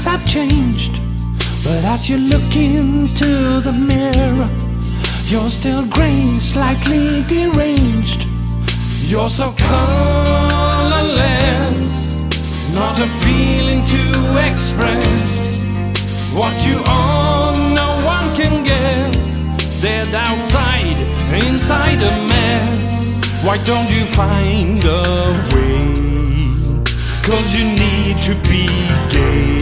things have changed, but as you look into the mirror, you're still grey, slightly deranged. You're so colorless, not a feeling to express. What you are, no one can guess. Dead outside, inside a mess. Why don't you find a way? 'Cause you need to be gay.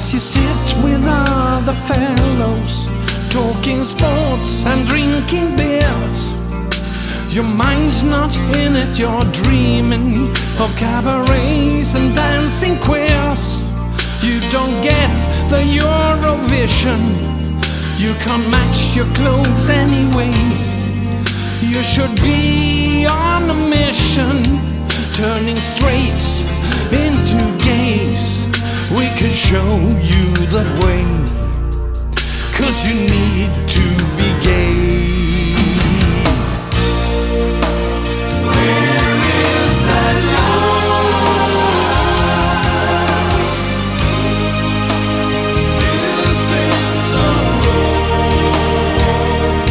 As you sit with other fellows, talking sports and drinking beers, your mind's not in it, you're dreaming of cabarets and dancing queers. You don't get the Eurovision, you can't match your clothes anyway. You should be on a mission, turning straights into gays. We can show you the way, 'cause you need to be gay. Where is that love? This is a road.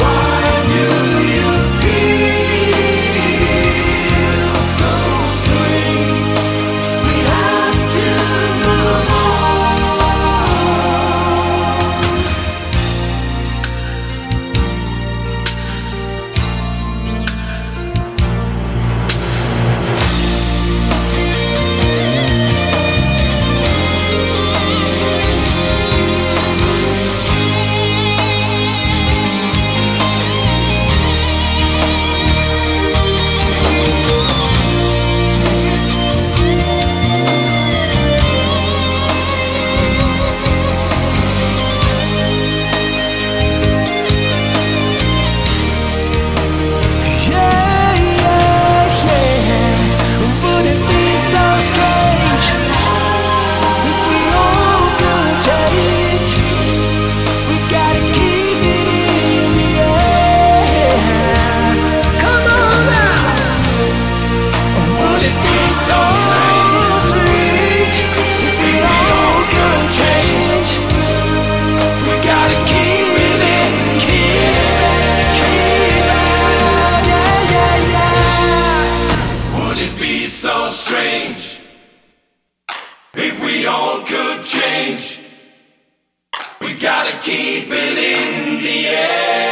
Why do you feel so? Change. We gotta keep it in the air.